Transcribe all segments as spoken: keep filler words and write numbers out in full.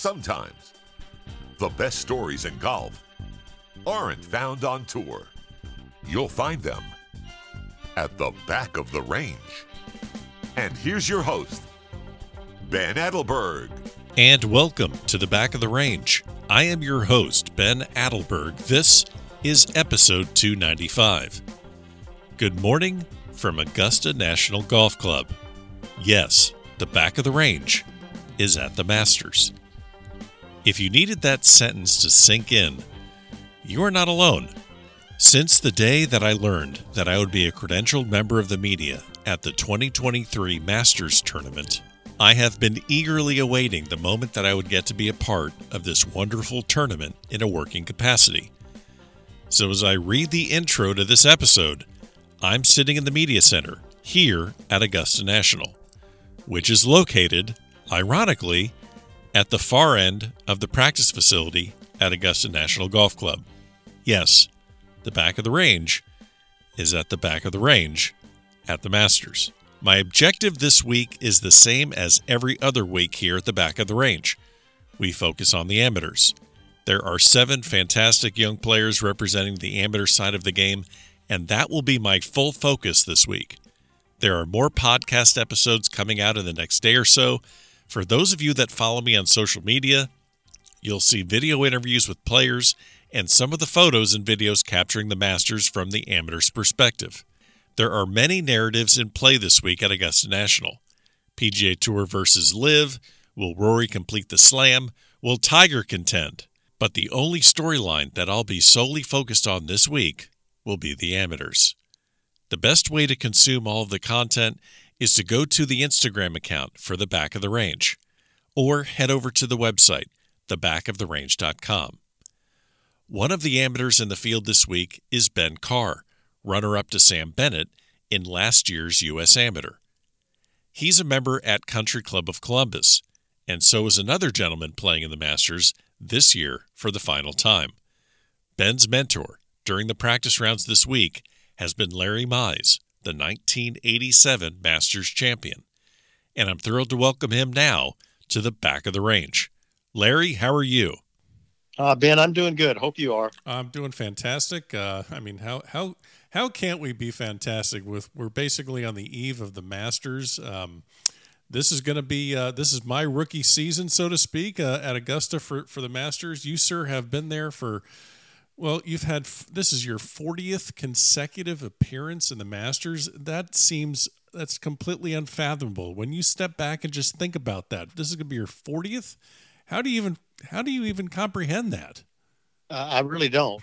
sometimes the best stories in golf aren't found on tour. You'll find them at the back of the range. And here's your host, Ben Adelberg. And welcome to the Back of the Range. I am your host, Ben Adelberg. This is episode two ninety-five. Good morning from Augusta National Golf Club. Yes, the back of the range is at the Masters. If you needed that sentence to sink in, you are not alone. Since the day that I learned that I would be a credentialed member of the media at the twenty twenty-three Masters Tournament, I have been eagerly awaiting the moment that I would get to be a part of this wonderful tournament in a working capacity. So as I read the intro to this episode, I'm sitting in the media center here at Augusta National, which is located, ironically, at the far end of the practice facility at Augusta National Golf Club. Yes, the back of the range is at the back of the range at the Masters. My objective this week is the same as every other week here at the back of the range. We focus on the amateurs. There are seven fantastic young players representing the amateur side of the game, and that will be my full focus this week. There are more podcast episodes coming out in the next day or so. For those of you that follow me on social media, you'll see video interviews with players and some of the photos and videos capturing the Masters from the amateur's perspective. There are many narratives in play this week at Augusta National. P G A Tour versus Live. Will Rory complete the slam? Will Tiger contend? But the only storyline that I'll be solely focused on this week will be the amateurs. The best way to consume all of the content is to go to the Instagram account for the Back of the Range, or head over to the website, the back of the range dot com. One of the amateurs in the field this week is Ben Carr, runner-up to Sam Bennett in last year's U S Amateur. He's a member at Country Club of Columbus, and so is another gentleman playing in the Masters this year for the final time. Ben's mentor during the practice rounds this week has been Larry Mize, the nineteen eighty-seven Masters champion, and I'm thrilled to welcome him now to the back of the range. Larry, how are you? Uh, Ben, I'm doing good. Hope you are. I'm doing fantastic. Uh, I mean, how how how can't we be fantastic? With we're basically on the eve of the Masters. Um, this is going to be uh, this is my rookie season, so to speak, uh, at Augusta for for the Masters. You, sir, have been there for well, you've had this is your fortieth consecutive appearance in the Masters. That seems that's completely unfathomable when you step back and just think about that. This is going to be your fortieth. How do you even how do you even comprehend that? Uh, I really don't.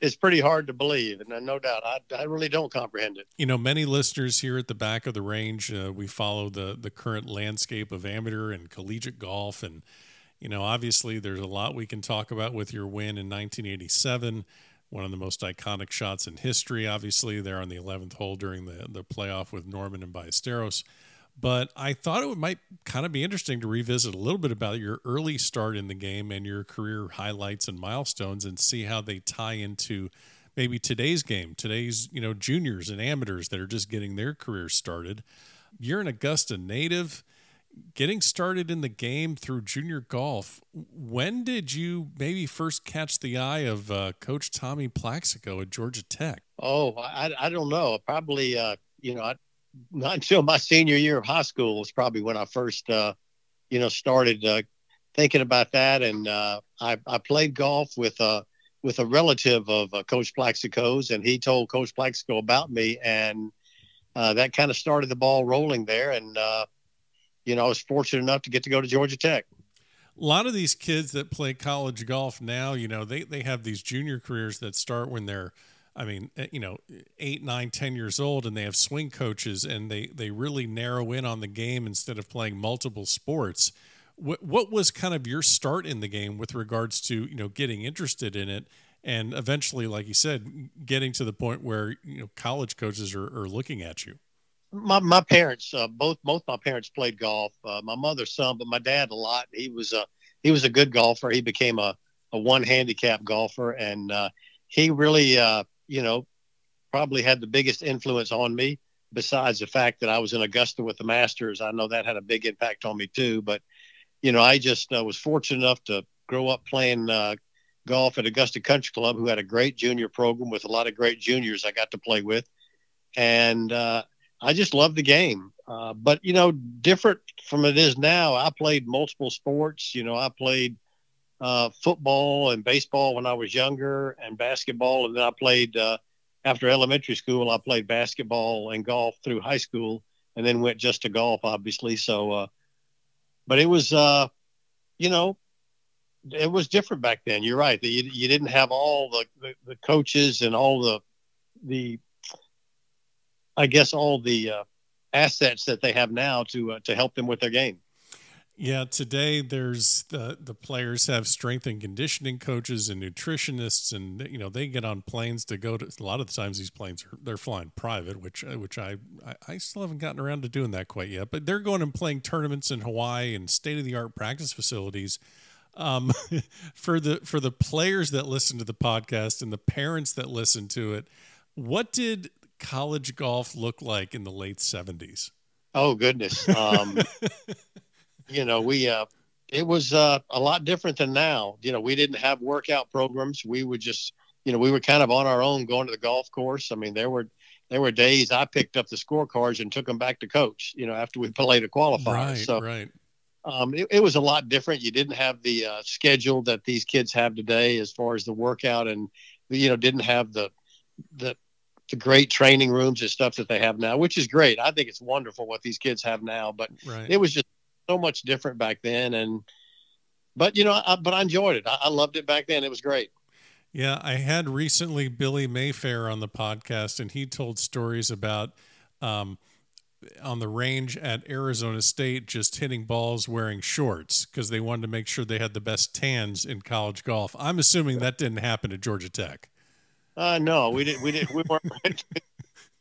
It's pretty hard to believe, and no doubt, I, I really don't comprehend it. You know, many listeners here at the back of the range, uh, we follow the the current landscape of amateur and collegiate golf, and you know, obviously, there's a lot we can talk about with your win in nineteen eighty-seven, one of the most iconic shots in history. Obviously, there on the eleventh hole during the the playoff with Norman and Ballesteros. But I thought it might kind of be interesting to revisit a little bit about your early start in the game and your career highlights and milestones and see how they tie into maybe today's game, today's, you know, juniors and amateurs that are just getting their career started. You're an Augusta native, getting started in the game through junior golf. When did you maybe first catch the eye of uh, Coach Tommy Plaxico at Georgia Tech? Oh, I, I don't know. Probably, uh, you know, I, not until my senior year of high school is probably when I first, uh, you know, started uh, thinking about that. And uh, I, I played golf with uh, with a relative of uh, Coach Plaxico's, and he told Coach Plaxico about me. And uh, that kind of started the ball rolling there. And, uh, you know, I was fortunate enough to get to go to Georgia Tech. A lot of these kids that play college golf now, you know, they, they have these junior careers that start when they're, I mean, you know, eight, nine, ten years old, and they have swing coaches, and they, they really narrow in on the game instead of playing multiple sports. What, what was kind of your start in the game with regards to, you know, getting interested in it and eventually, like you said, getting to the point where, you know, college coaches are, are looking at you? My my parents, uh, both both my parents played golf. Uh, my mother some, but my dad a lot. He was a he was a good golfer. He became a, a one handicap golfer, and uh, he really. Uh, you know, probably had the biggest influence on me besides the fact that I was in Augusta with the Masters. I know that had a big impact on me too, but you know, I just uh, was fortunate enough to grow up playing uh, golf at Augusta Country Club, who had a great junior program with a lot of great juniors I got to play with. And uh, I just loved the game. Uh, but, you know, different from it is now, I played multiple sports. You know, I played uh, football and baseball when I was younger, and basketball. And then I played uh, after elementary school, I played basketball and golf through high school, and then went just to golf, obviously. So, uh, but it was, uh, you know, it was different back then. You're right. You, you didn't have all the, the, the coaches and all the, the, I guess all the uh, assets that they have now to uh, to help them with their game. Yeah, today there's the the players have strength and conditioning coaches and nutritionists, and you know they get on planes to go to. A lot of the times these planes are they're flying private, which which I I still haven't gotten around to doing that quite yet. But they're going and playing tournaments in Hawaii and state of the art practice facilities. Um, for the for the players that listen to the podcast and the parents that listen to it, what did college golf look like in the late seventies? Oh goodness. Um, you know, we, uh, it was, uh, a lot different than now. You know, we didn't have workout programs. We would just, you know, we were kind of on our own going to the golf course. I mean, there were, there were days I picked up the scorecards and took them back to coach, you know, after we played a qualifier. Right, so, right. Um, it, it was a lot different. You didn't have the, uh, schedule that these kids have today, as far as the workout, and, you know, didn't have the, the, the great training rooms and stuff that they have now, which is great. I think it's wonderful what these kids have now, but right. It was just so much different back then. And, but you know, I, but I enjoyed it. I, I loved it back then. It was great. Yeah. I had recently Billy Mayfair on the podcast, and he told stories about, um, on the range at Arizona State, just hitting balls wearing shorts because they wanted to make sure they had the best tans in college golf. I'm assuming that didn't happen at Georgia Tech. Uh, no, we didn't, we didn't, we weren't,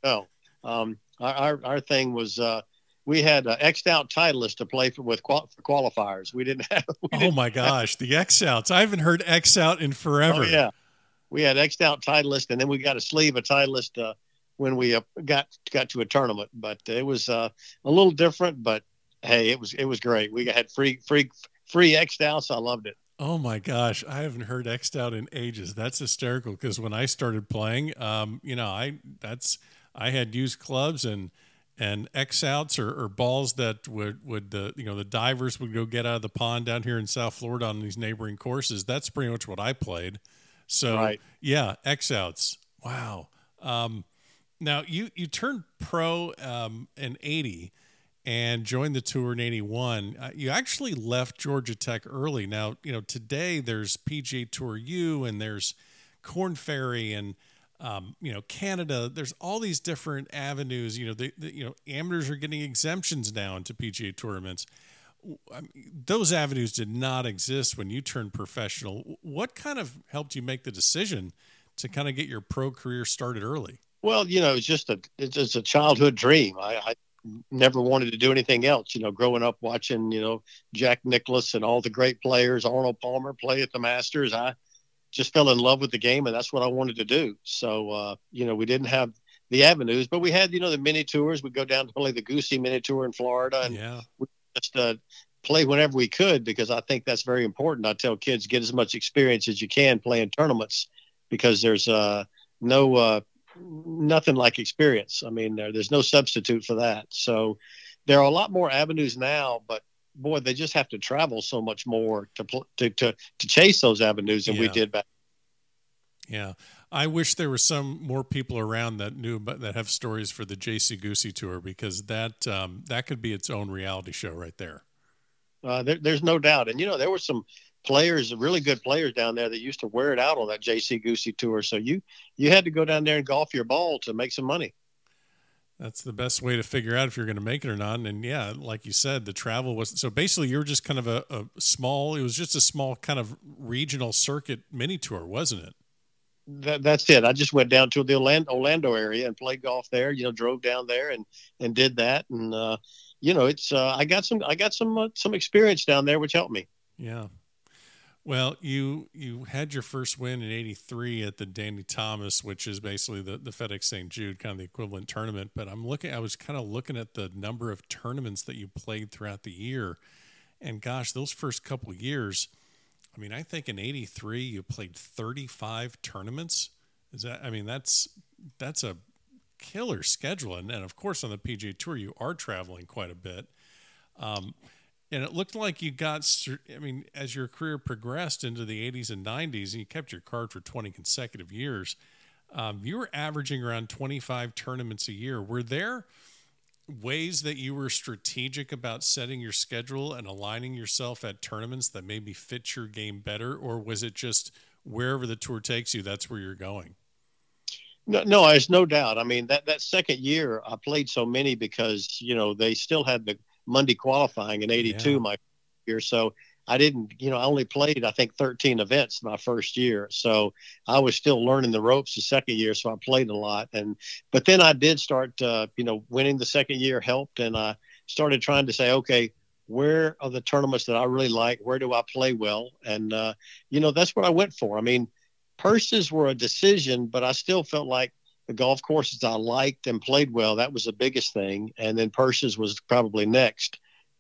no, um, our, our thing was, uh, we had uh, X'd out Titleist to play for, with qual- for qualifiers. We didn't have, we didn't oh my gosh, have, the X outs. I haven't heard X out in forever. Oh, yeah. We had X'd out Titleist, and then we got a sleeve of Titleist, uh, when we uh, got, got to a tournament, but it was, uh, a little different, but hey, it was, it was great. We had free, free, free X'd outs. I loved it. Oh my gosh, I haven't heard X'd out in ages. That's hysterical, because when I started playing, um, you know, I that's I had used clubs and and X outs or, or balls that would would the you know the divers would go get out of the pond down here in South Florida on these neighboring courses. That's pretty much what I played. So right. Yeah, X outs. Wow. Um, now you you turned pro um, in eighty. And joined the tour in eighty-one. Uh, you actually left Georgia Tech early. Now, you know, today there's P G A Tour U, and there's Corn Ferry, and um, you know, Canada. There's all these different avenues. You know, the, the you know amateurs are getting exemptions now into P G A tournaments. I mean, those avenues did not exist when you turned professional. What kind of helped you make the decision to kind of get your pro career started early? Well, you know, it's just a it's just a childhood dream. I. I never wanted to do anything else, you know, growing up watching, you know, Jack Nicklaus and all the great players, Arnold Palmer play at the Masters. I just fell in love with the game, and that's what I wanted to do. So, uh, you know, we didn't have the avenues, but we had, you know, the mini tours. We'd go down to play the Goosey mini tour in Florida, and yeah. we just uh, play whenever we could, because I think that's very important. I tell kids, get as much experience as you can playing tournaments, because there's uh, no, uh, nothing like experience. I mean, there, there's no substitute for that. So there are a lot more avenues now, but boy, they just have to travel so much more to pl- to, to to chase those avenues than yeah. we did back. Yeah. I wish there were some more people around that knew, but that have stories for the J C Goosey tour, because that, um, that could be its own reality show right there. Uh, there. There's no doubt. And you know, there were some players, really good players down there that used to wear it out on that J C Goosey tour. So you, you had to go down there and golf your ball to make some money. That's the best way to figure out if you're going to make it or not. And yeah, like you said, the travel was, so basically you were just kind of a, a small, it was just a small kind of regional circuit mini tour, wasn't it? That, that's it. I just went down to the Orlando, Orlando area and played golf there, you know, drove down there and, and did that. And, uh, you know, it's, uh, I got some, I got some, uh, some experience down there, which helped me. Yeah. Well, you you had your first win in eighty-three at the Danny Thomas, which is basically the, the FedEx Saint Jude, kind of the equivalent tournament. But I'm looking, I was kind of looking at the number of tournaments that you played throughout the year, And gosh, those first couple of years, I mean, I think in eighty-three you played thirty-five tournaments. Is that? I mean, that's that's a killer schedule. And, and of course, on the P G A Tour, you are traveling quite a bit. Um, and it looked like you got, I mean, as your career progressed into the eighties and nineties, and you kept your card for twenty consecutive years, um, you were averaging around twenty-five tournaments a year. Were there ways that you were strategic about setting your schedule and aligning yourself at tournaments that maybe fit your game better? Or was it just wherever the tour takes you, that's where you're going? No, no, there's no doubt. I mean, that, that second year I played so many because, you know, they still had the Monday qualifying in eighty-two, yeah. my year. So I didn't, you know, I only played, I think, thirteen events my first year. So I was still learning the ropes the second year. So I played a lot. And, but then I did start, uh, you know, winning the second year helped. And I started trying to say, okay, where are the tournaments that I really like? Where do I play well? And, uh, you know, that's what I went for. I mean, purses were a decision, but I still felt like the golf courses I liked and played well, that was the biggest thing. And then purses was probably next.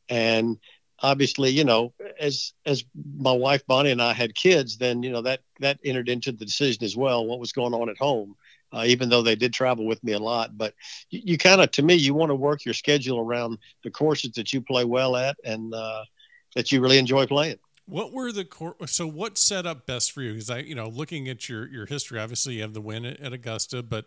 And obviously, you know, as as my wife Bonnie and I had kids, then, you know, that that entered into the decision as well, what was going on at home, uh, even though they did travel with me a lot. But you, you kind of, to me, you want to work your schedule around the courses that you play well at and uh, that you really enjoy playing. What were the cor- so what set up best for you? Because I, you know, looking at your your history, obviously you have the win at, at Augusta, but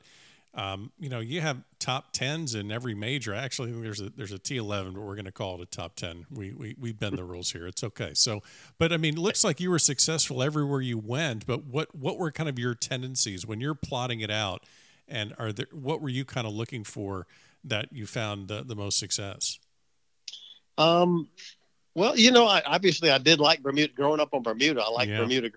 um, you know, you have top tens in every major. Actually, there's a there's a T eleven, but we're going to call it a top ten. We we we bend the rules here. It's okay. So, but I mean, it looks like you were successful everywhere you went. But what what were kind of your tendencies when you're plotting it out? And are there what were you kind of looking for that you found the, the most success? Um. Well, you know, I, obviously I did like Bermuda, growing up on Bermuda. I liked yeah. Bermuda.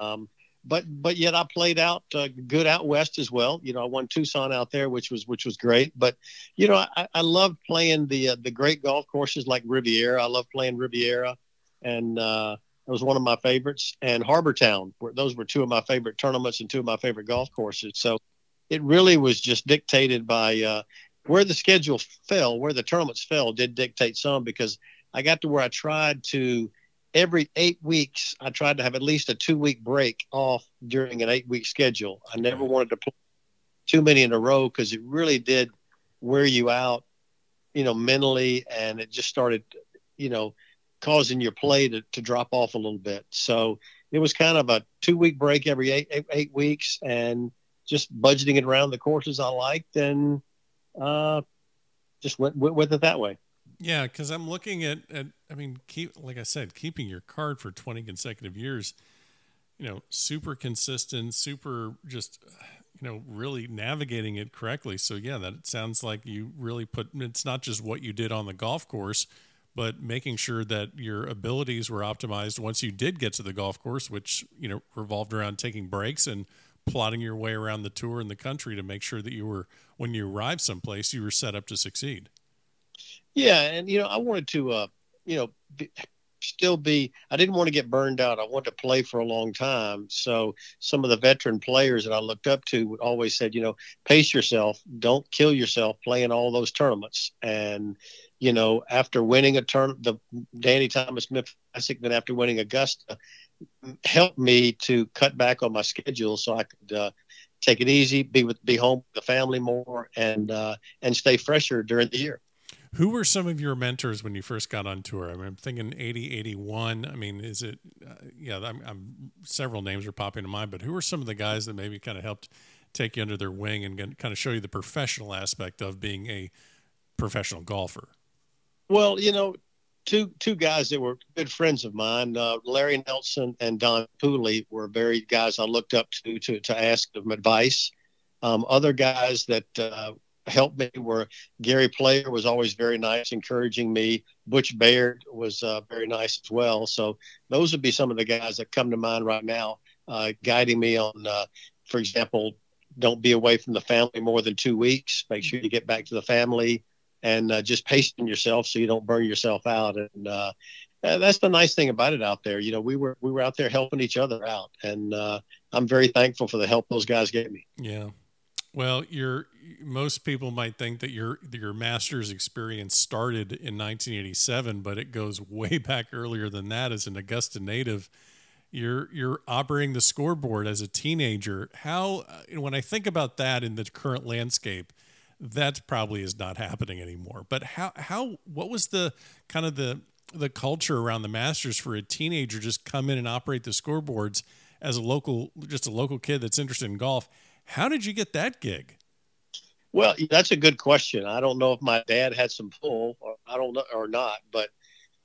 Um, but, but yet I played out uh, good out West as well. You know, I won Tucson out there, which was, which was great. But, you know, I, I loved playing the, uh, the great golf courses like Riviera. I loved playing Riviera and, uh, it was one of my favorites, and Harbor Town, where those were two of my favorite tournaments and two of my favorite golf courses. So it really was just dictated by, uh, where the schedule fell, where the tournaments fell did dictate some, because I got to where I tried to, every eight weeks, I tried to have at least a two-week break off during an eight-week schedule. I never wanted to play too many in a row because it really did wear you out, you know, mentally, and it just started, you know, causing your play to, to drop off a little bit. So it was kind of a two-week break every eight, eight, eight weeks and just budgeting it around the courses I liked and uh, just went, went with it that way. Yeah, because I'm looking at, at, I mean, keep like I said, keeping your card for twenty consecutive years, you know, super consistent, super just, you know, really navigating it correctly. So, yeah, that it sounds like you really put, it's not just what you did on the golf course, but making sure that your abilities were optimized once you did get to the golf course, which, you know, revolved around taking breaks and plotting your way around the tour and the country to make sure that you were, when you arrived someplace, you were set up to succeed. Yeah. And, you know, I wanted to, uh, you know, be, still be, I didn't want to get burned out. I wanted to play for a long time. So some of the veteran players that I looked up to always said, you know, pace yourself, don't kill yourself playing all those tournaments. And, you know, after winning a turn, the Danny Thomas Classic, then after winning Augusta, helped me to cut back on my schedule so I could, uh, take it easy, be with, be home with the family more and, uh, and stay fresher during the year. Who were some of your mentors when you first got on tour? I mean, I'm thinking eighty, eighty-one. I mean, is it, uh, yeah, I'm, I'm, several names are popping to mind, but who were some of the guys that maybe kind of helped take you under their wing and kind of show you the professional aspect of being a professional golfer? Well, you know, two, two guys that were good friends of mine, uh, Larry Nelson and Don Pooley were very guys I looked up to, to, to ask them advice. Um, other guys that, uh, helped me were Gary Player was always very nice, encouraging me. Butch Baird was uh, very nice as well. So those would be some of the guys that come to mind right now, uh, guiding me on, uh, for example, don't be away from the family more than two weeks. Make sure you get back to the family and uh, just pacing yourself so you don't burn yourself out. And uh, that's the nice thing about it out there. You know, we were we were out there helping each other out, and uh, I'm very thankful for the help those guys gave me. Yeah. Well, you're, most people might think that your your Masters experience started in nineteen eighty-seven, but it goes way back earlier than that. As an Augusta native, you're you're operating the scoreboard as a teenager. How, when I think about that in the current landscape, that probably is not happening anymore. But how how what was the kind of the the culture around the Masters for a teenager just come in and operate the scoreboards as a local just a local kid that's interested in golf? How did you get that gig? Well, that's a good question. I don't know if my dad had some pull, or I don't know, or not, but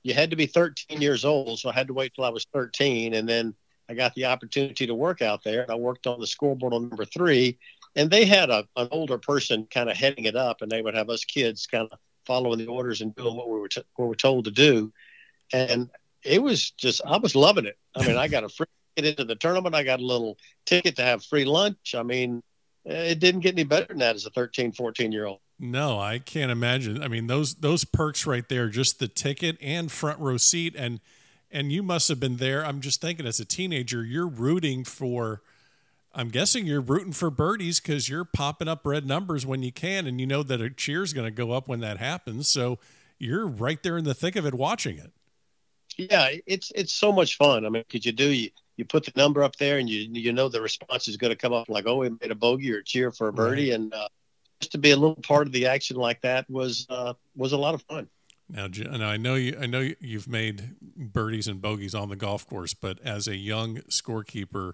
you had to be thirteen years old. So I had to wait till I was thirteen. And then I got the opportunity to work out there. And I worked on the scoreboard on number three, and they had a, an older person kind of heading it up, and they would have us kids kind of following the orders and doing what we were, t- what we were told to do. And it was just, I was loving it. I mean, I got a free into the tournament. I got a little ticket to have free lunch. I mean, it didn't get any better than that as a thirteen, fourteen year old. No, I can't imagine. I mean, those, those perks right there, just the ticket and front row seat. And, and you must've been there. I'm just thinking as a teenager, you're rooting for, I'm guessing you're rooting for birdies, cause you're popping up red numbers when you can. And you know that a cheer's going to go up when that happens. So you're right there in the thick of it, watching it. Yeah. It's, it's so much fun. I mean, could you do you, You put the number up there, and you you know the response is going to come up like, oh, we made a bogey or cheer for a birdie. Right. And uh, just to be a little part of the action like that was uh, was a lot of fun. Now, now I know you I know you've made birdies and bogeys on the golf course, but as a young scorekeeper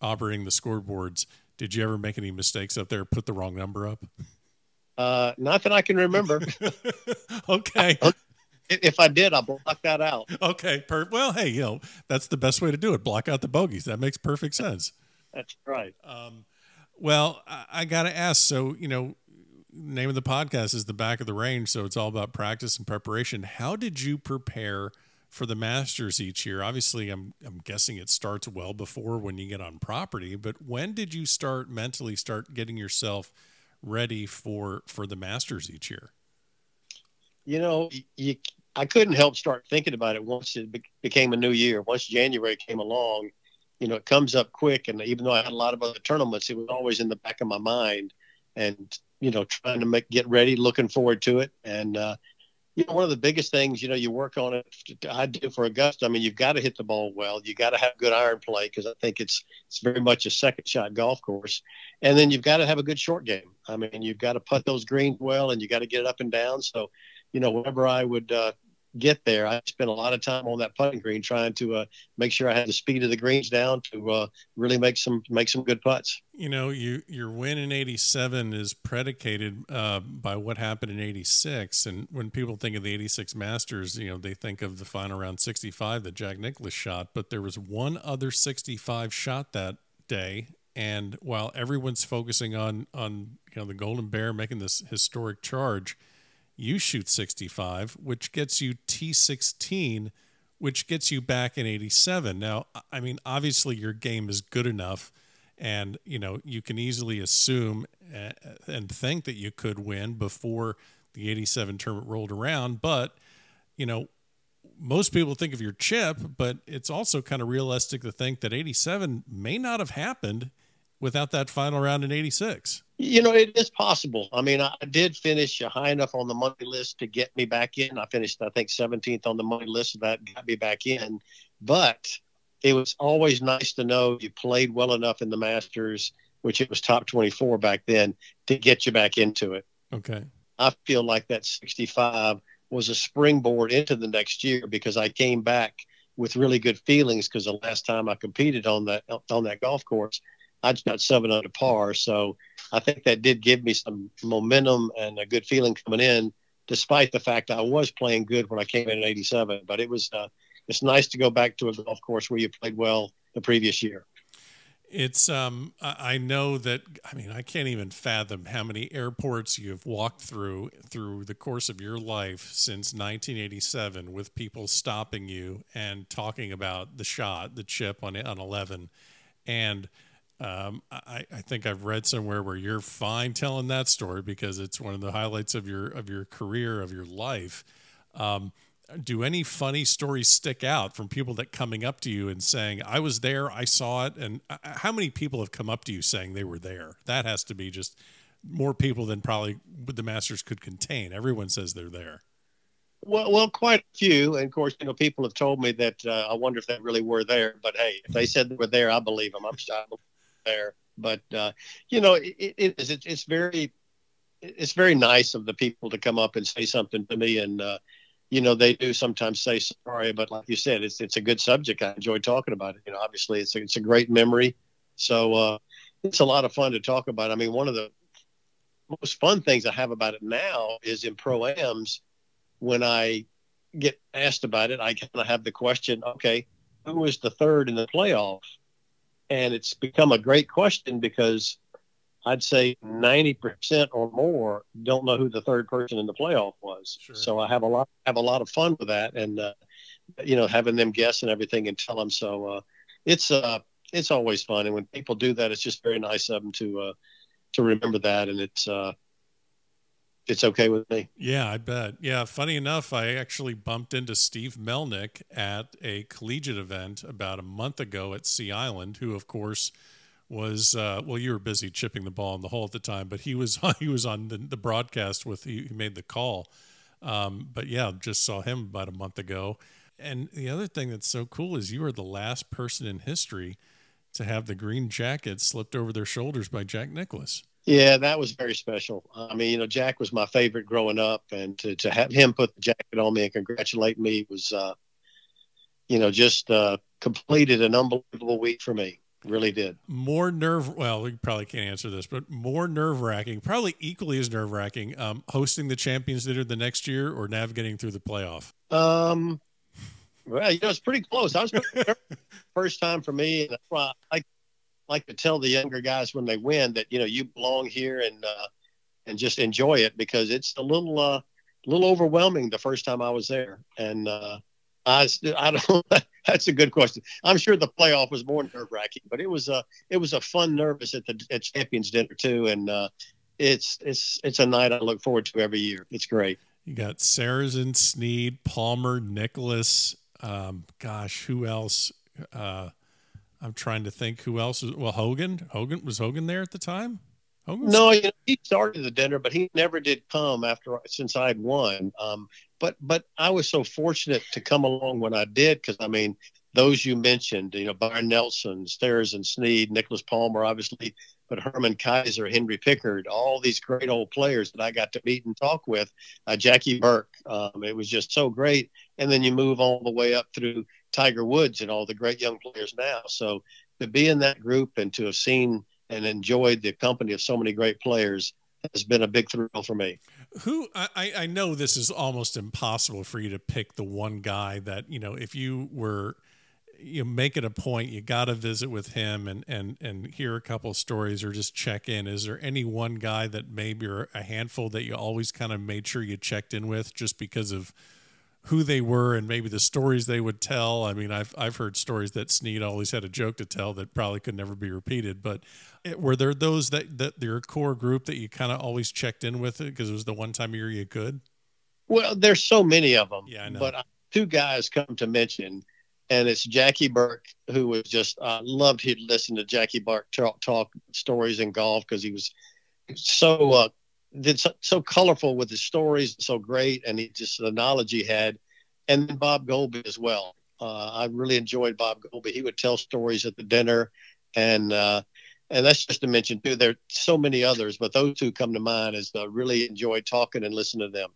operating the scoreboards, did you ever make any mistakes up there? Put the wrong number up? Uh, not that I can remember. Okay. If I did, I'll block that out. Okay. Per- well, hey, you know, that's the best way to do it. Block out the bogeys. That makes perfect sense. That's right. Um, well, I, I got to ask, so, you know, name of the podcast is The Back of the Range, so it's all about practice and preparation. How did you prepare for the Masters each year? Obviously, I'm, I'm guessing it starts well before when you get on property, but when did you start mentally start getting yourself ready for, for the Masters each year? You know, you, I couldn't help start thinking about it once it be- became a new year. Once January came along, you know, it comes up quick. And even though I had a lot of other tournaments, it was always in the back of my mind, and, you know, trying to make, get ready, looking forward to it. And, uh, you know, one of the biggest things, you know, you work on it. I do for Augusta. I mean, you've got to hit the ball well. You got to have good iron play, because I think it's it's very much a second shot golf course. And then you've got to have a good short game. I mean, you've got to putt those greens well, and you got to get it up and down. So, you know, whenever I would uh, get there, I spent a lot of time on that putting green trying to uh, make sure I had the speed of the greens down to uh, really make some make some good putts. You know, you, your win in eighty-seven is predicated uh, by what happened in eighty-six. And when people think of the eighty-six Masters, you know, they think of the final round sixty-five that Jack Nicklaus shot. But there was one other sixty-five shot that day. And while everyone's focusing on, on you know, the Golden Bear making this historic charge, you shoot sixty-five, which gets you T sixteen, which gets you back in eighty-seven. Now, I mean, obviously your game is good enough, and, you know, you can easily assume and think that you could win before the eighty-seven tournament rolled around. But, you know, most people think of your chip, but it's also kind of realistic to think that eighty-seven may not have happened without that final round in eighty-six. You know, it is possible. I mean, I did finish high enough on the money list to get me back in. I finished, I think, seventeenth on the money list, so that got me back in. But it was always nice to know you played well enough in the Masters, which it was top twenty-four back then, to get you back into it. Okay. I feel like that sixty-five was a springboard into the next year, because I came back with really good feelings, because the last time I competed on that on that golf course, I shot seven under par. So I think that did give me some momentum and a good feeling coming in, despite the fact I was playing good when I came in in eighty-seven. But it was uh, it's nice to go back to a golf course where you played well the previous year. It's um I know that, I mean, I can't even fathom how many airports you've walked through through the course of your life since nineteen eighty-seven, with people stopping you and talking about the shot, the chip on on eleven, and Um, I, I think I've read somewhere where you're fine telling that story, because it's one of the highlights of your, of your career, of your life. Um, do any funny stories stick out from people that coming up to you and saying, I was there, I saw it? And how many people have come up to you saying they were there? That has to be just more people than probably the Masters could contain. Everyone says they're there. Well, well, quite a few. And of course, you know, people have told me that uh, I wonder if they really were there. But hey, if they said they were there, I believe them. I'm sorry, there. But uh, you know, it, it is. It, it's very, it's very nice of the people to come up and say something to me. And uh, you know, they do sometimes say sorry, but like you said, it's it's a good subject. I enjoy talking about it. You know, obviously, it's a, it's a great memory. So uh, it's a lot of fun to talk about. I mean, one of the most fun things I have about it now is in pro-ams. When I get asked about it, I kind of have the question, okay, who was the third in the playoff? And it's become a great question because I'd say ninety percent or more don't know who the third person in the playoff was. Sure. So I have a lot, have a lot of fun with that, and uh, you know, having them guess and everything and tell them. So uh, it's uh, it's always fun, and when people do that, it's just very nice of them to uh, to remember that, and it's. Uh, It's okay with me. Yeah, I bet. Yeah, funny enough, I actually bumped into Steve Melnyk at a collegiate event about a month ago at Sea Island, who, of course, was uh, well. You were busy chipping the ball in the hole at the time, but he was on, he was on the, the broadcast with he, he made the call. Um, but yeah, just saw him about a month ago. And the other thing that's so cool is you are the last person in history to have the green jacket slipped over their shoulders by Jack Nicklaus. Yeah, that was very special. I mean, you know, Jack was my favorite growing up, and to, to have him put the jacket on me and congratulate me was, uh, you know, just uh, completed an unbelievable week for me. Really did. More nerve, well, we probably can't answer this, but more nerve-wracking, probably equally as nerve-wracking, um, hosting the Champions Dinner the next year or navigating through the playoff? Um, well, you know, it's pretty close. I was pretty nervous first time for me, and that's why I like like to tell the younger guys when they win that, you know, you belong here and, uh, and just enjoy it, because it's a little, uh, little overwhelming the first time I was there. And, uh, I, I don't, that's a good question. I'm sure the playoff was more nerve wracking, but it was a, it was a fun nervous at the at Champions Dinner too. And, uh, it's, it's, it's a night I look forward to every year. It's great. You got Sarazen, Snead, Palmer, Nicklaus. Um, gosh, who else, uh, I'm trying to think who else was, well, Hogan, Hogan was Hogan there at the time. Hogan was- no, you know, he started the dinner, but he never did come after, since I had won. Um, but, but I was so fortunate to come along when I did. Cause I mean, those you mentioned, you know, Byron Nelson, Stairs and Snead, Nicklaus Palmer, obviously, but Herman Kaiser, Henry Pickard, all these great old players that I got to meet and talk with, uh, Jackie Burke. Um, it was just so great. And then you move all the way up through Tiger Woods and all the great young players now. So to be in that group and to have seen and enjoyed the company of so many great players has been a big thrill for me. Who I, I know this is almost impossible for you to pick the one guy that, you know, if you were, you make it a point, you got to visit with him and, and, and hear a couple of stories or just check in. Is there any one guy that maybe, or a handful that you always kind of made sure you checked in with just because of who they were and maybe the stories they would tell? I mean, I've, I've heard stories that Snead always had a joke to tell that probably could never be repeated, but it, were there those that, that your core group that you kind of always checked in with it? Cause it was the one time a year you could. Well, there's so many of them, yeah, I know. But I, two guys come to mention, and it's Jackie Burke, who was just, I uh, loved, he'd listen to Jackie Burke talk, talk stories in golf. Cause he was so, uh, Did so, so colorful with his stories, so great, and he just the knowledge he had. And then Bob Goalby as well. Uh, I really enjoyed Bob Goalby. He would tell stories at the dinner, and uh, and that's just to mention too. There are so many others, but those two come to mind as I uh, really enjoyed talking and listening to them.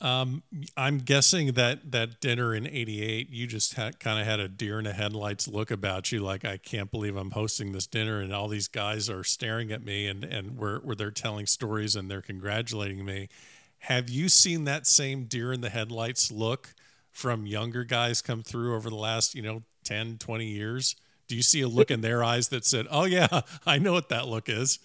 Um, I'm guessing that that dinner in eighty-eight, you just had, kind of had a deer in the headlights look about you. Like, I can't believe I'm hosting this dinner and all these guys are staring at me and, and where, where they're telling stories and they're congratulating me. Have you seen that same deer in the headlights look from younger guys come through over the last, you know, ten, twenty years? Do you see a look in their eyes that said, oh yeah, I know what that look is?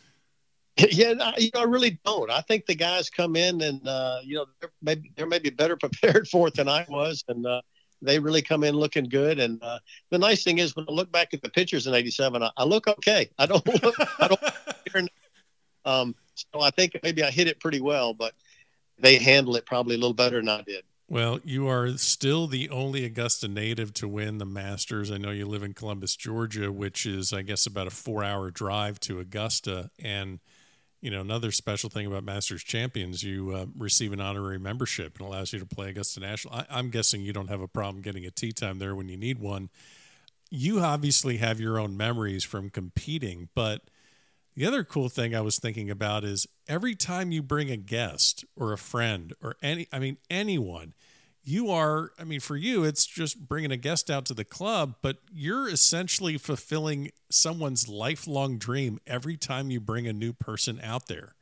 Yeah, I, you know, I really don't. I think the guys come in and, uh, you know, they're maybe, they're maybe better prepared for it than I was. And uh, they really come in looking good. And uh, the nice thing is when I look back at the pictures in eighty-seven, I, I look okay. I don't look, I don't, um, so I think maybe I hit it pretty well, but they handle it probably a little better than I did. Well, you are still the only Augusta native to win the Masters. I know you live in Columbus, Georgia, which is, I guess, about a four-hour drive to Augusta. And, you know, another special thing about Masters champions, you uh, receive an honorary membership and allows you to play Augusta National. I- I'm guessing you don't have a problem getting a tee time there when you need one. You obviously have your own memories from competing, but the other cool thing I was thinking about is every time you bring a guest or a friend or any, I mean, anyone, you are, I mean, for you, it's just bringing a guest out to the club, but you're essentially fulfilling someone's lifelong dream every time you bring a new person out there.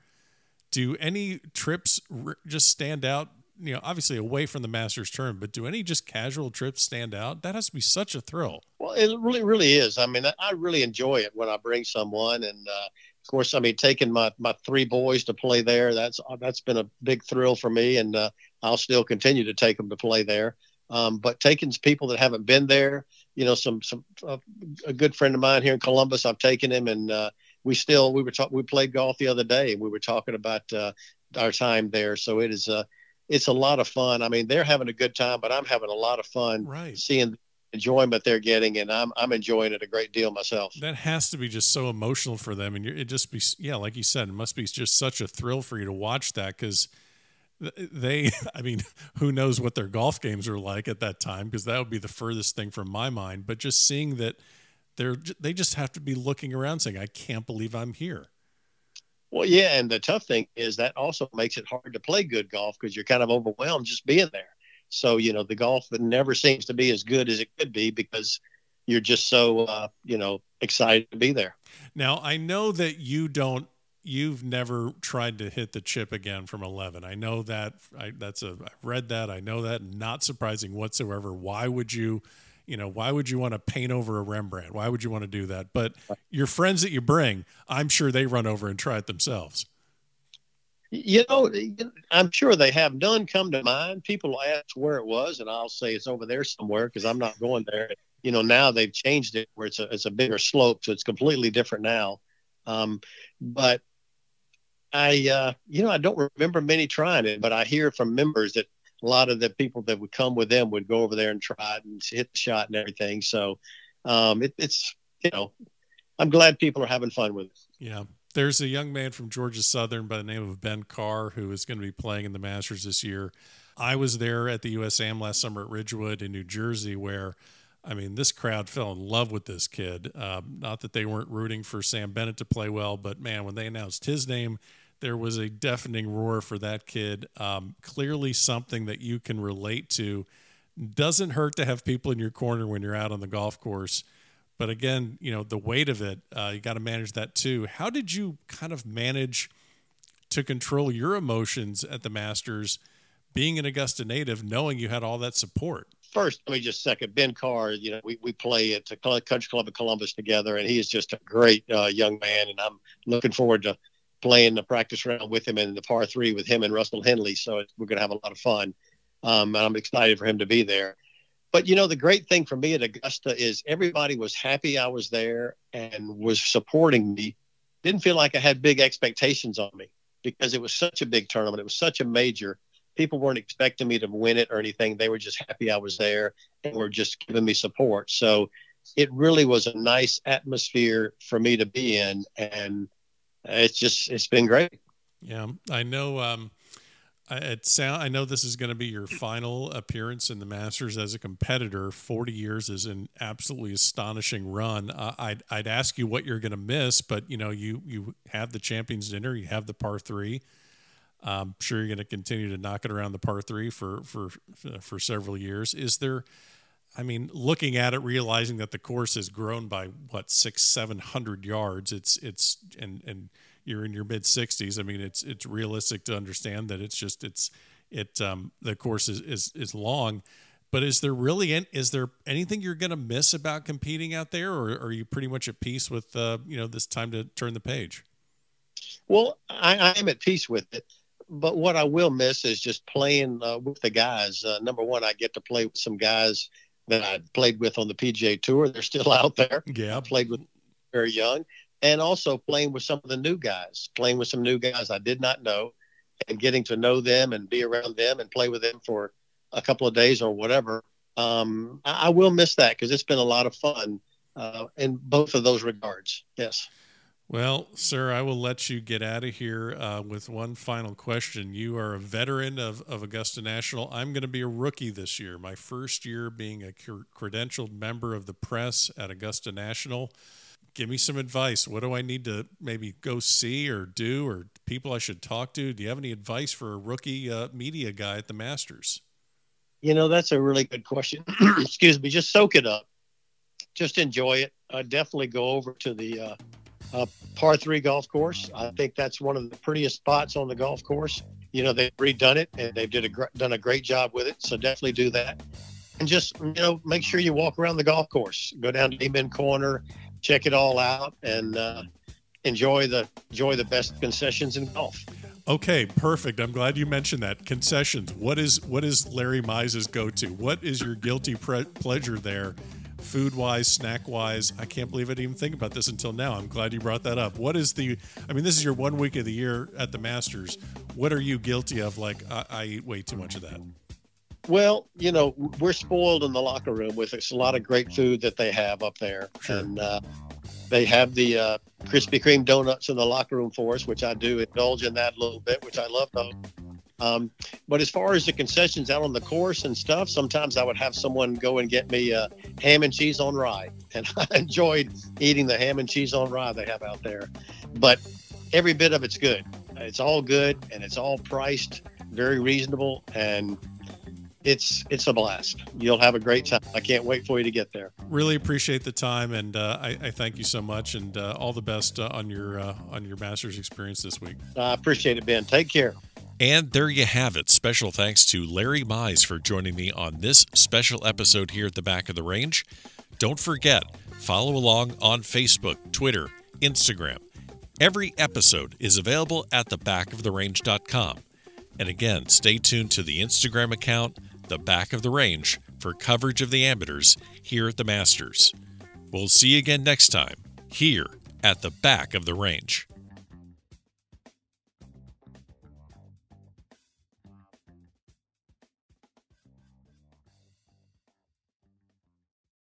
Do any trips just stand out? You know, obviously away from the Masters term, but do any just casual trips stand out? That has to be such a thrill. Well, it really, really is. I mean, I really enjoy it when I bring someone. And, uh, of course, I mean, taking my, my three boys to play there, that's, that's been a big thrill for me. And, uh, I'll still continue to take them to play there. Um, but taking people that haven't been there, you know, some, some, uh, a good friend of mine here in Columbus, I've taken him and, uh, we still, we were talking, we played golf the other day and we were talking about, uh, our time there. So it is, uh, it's a lot of fun. I mean, they're having a good time, but I'm having a lot of fun right. seeing the enjoyment they're getting, and I'm I'm enjoying it a great deal myself. That has to be just so emotional for them, and you're, it just be yeah, like you said, it must be just such a thrill for you to watch that because they, I mean, who knows what their golf games are like at that time because that would be the furthest thing from my mind. But just seeing that they're they just have to be looking around saying, "I can't believe I'm here." Well, yeah, and the tough thing is that also makes it hard to play good golf because you're kind of overwhelmed just being there. So, you know, the golf never seems to be as good as it could be because you're just so, uh, you know, excited to be there. Now, I know that you don't, you've never tried to hit the chip again from eleven. I know that, I, that's a, I've read that, I know that, not surprising whatsoever. Why would you, you know, why would you want to paint over a Rembrandt? Why would you want to do that? But your friends that you bring, I'm sure they run over and try it themselves. You know, I'm sure they have. None come to mind. People ask where it was, and I'll say it's over there somewhere because I'm not going there. You know, now they've changed it where it's a, it's a bigger slope, so it's completely different now. Um, but I, uh, you know, I don't remember many trying it, but I hear from members that a lot of the people that would come with them would go over there and try it and hit the shot and everything. So um, it, it's, you know, I'm glad people are having fun with it. Yeah. There's a young man from Georgia Southern by the name of Ben Carr who is going to be playing in the Masters this year. I was there at the U S A M last summer at Ridgewood in New Jersey where, I mean, this crowd fell in love with this kid. Um, not that they weren't rooting for Sam Bennett to play well, but, man, when they announced his name, there was a deafening roar for that kid. Um, clearly something that you can relate to. Doesn't hurt to have people in your corner when you're out on the golf course. But again, you know, the weight of it, uh, you got to manage that too. How did you kind of manage to control your emotions at the Masters, being an Augusta native, knowing you had all that support? First, let me just second Ben Carr. You know, we, we play at the Country Club of Columbus together, and he is just a great uh, young man, and I'm looking forward to playing the practice round with him and the par three with him and Russell Henley. So we're going to have a lot of fun. Um, and I'm excited for him to be there. But, you know, the great thing for me at Augusta is everybody was happy I was there and was supporting me. Didn't feel like I had big expectations on me because it was such a big tournament. It was such a major. People weren't expecting me to win it or anything. They were just happy I was there and were just giving me support. So it really was a nice atmosphere for me to be in. And it's just, it's been great. Yeah, I know. Um, I, it sound, I know this is going to be your final appearance in the Masters as a competitor. forty years is an absolutely astonishing run. Uh, I'd, I'd ask you what you're going to miss, but you know, you, you have the Champions Dinner, you have the par three. I'm sure you're going to continue to knock it around the par three for, for, for several years. Is there, I mean, looking at it, realizing that the course has grown by what, six, seven hundred yards. It's it's and and you're in your mid sixties. I mean, it's it's realistic to understand that it's just it's it um, the course is, is is long. But is there really an, is there anything you're going to miss about competing out there, or are you pretty much at peace with uh, you know this time to turn the page? Well, I, I am at peace with it. But what I will miss is just playing uh, with the guys. Uh, number one, I get to play with some guys that I played with on the P G A Tour. They're still out there. Yeah. I played with very young, and also playing with some of the new guys, playing with some new guys I did not know, and getting to know them and be around them and play with them for a couple of days or whatever. Um, I, I will miss that because it's been a lot of fun uh, in both of those regards. Yes. Well, sir, I will let you get out of here uh, with one final question. You are a veteran of, of Augusta National. I'm going to be a rookie this year, my first year being a credentialed member of the press at Augusta National. Give me some advice. What do I need to maybe go see or do, or people I should talk to? Do you have any advice for a rookie uh, media guy at the Masters? You know, that's a really good question. Excuse me. Just soak it up. Just enjoy it. Uh, definitely go over to the uh, uh, par three golf course. I think that's one of the prettiest spots on the golf course. You know, they've redone it and they've did a gr- done a great job with it. So definitely do that. And just, you know, make sure you walk around the golf course. Go down to Amen Corner, check it all out, and uh, enjoy the enjoy the best concessions in golf. Okay, perfect. I'm glad you mentioned that. Concessions. What is what is Larry Mize's go-to? What is your guilty pre- pleasure there, food-wise, snack-wise? I can't believe I didn't even think about this until now. I'm glad you brought that up. What is the? I mean, this is your one week of the year at the Masters. What are you guilty of? Like, I, I eat way too much of that. Well, you know, we're spoiled in the locker room with it's a lot of great food that they have up there. Sure. And uh, they have the uh, Krispy Kreme donuts in the locker room for us, which I do indulge in that a little bit, which I love. Um, but as far as the concessions out on the course and stuff, sometimes I would have someone go and get me uh, ham and cheese on rye. And I enjoyed eating the ham and cheese on rye they have out there. But every bit of it's good. It's all good, and it's all priced very reasonable, and It's it's a blast. You'll have a great time. I can't wait for you to get there. Really appreciate the time, and uh, I, I thank you so much, and uh, all the best uh, on your uh, on your Masters experience this week. I appreciate it, Ben. Take care. And there you have it. Special thanks to Larry Mize for joining me on this special episode here at the Back of the Range. Don't forget, follow along on Facebook, Twitter, Instagram. Every episode is available at the back of the range dot com. And again, stay tuned to the Instagram account, The Back of the Range, for coverage of the amateurs here at the Masters. We'll see you again next time here at the Back of the Range.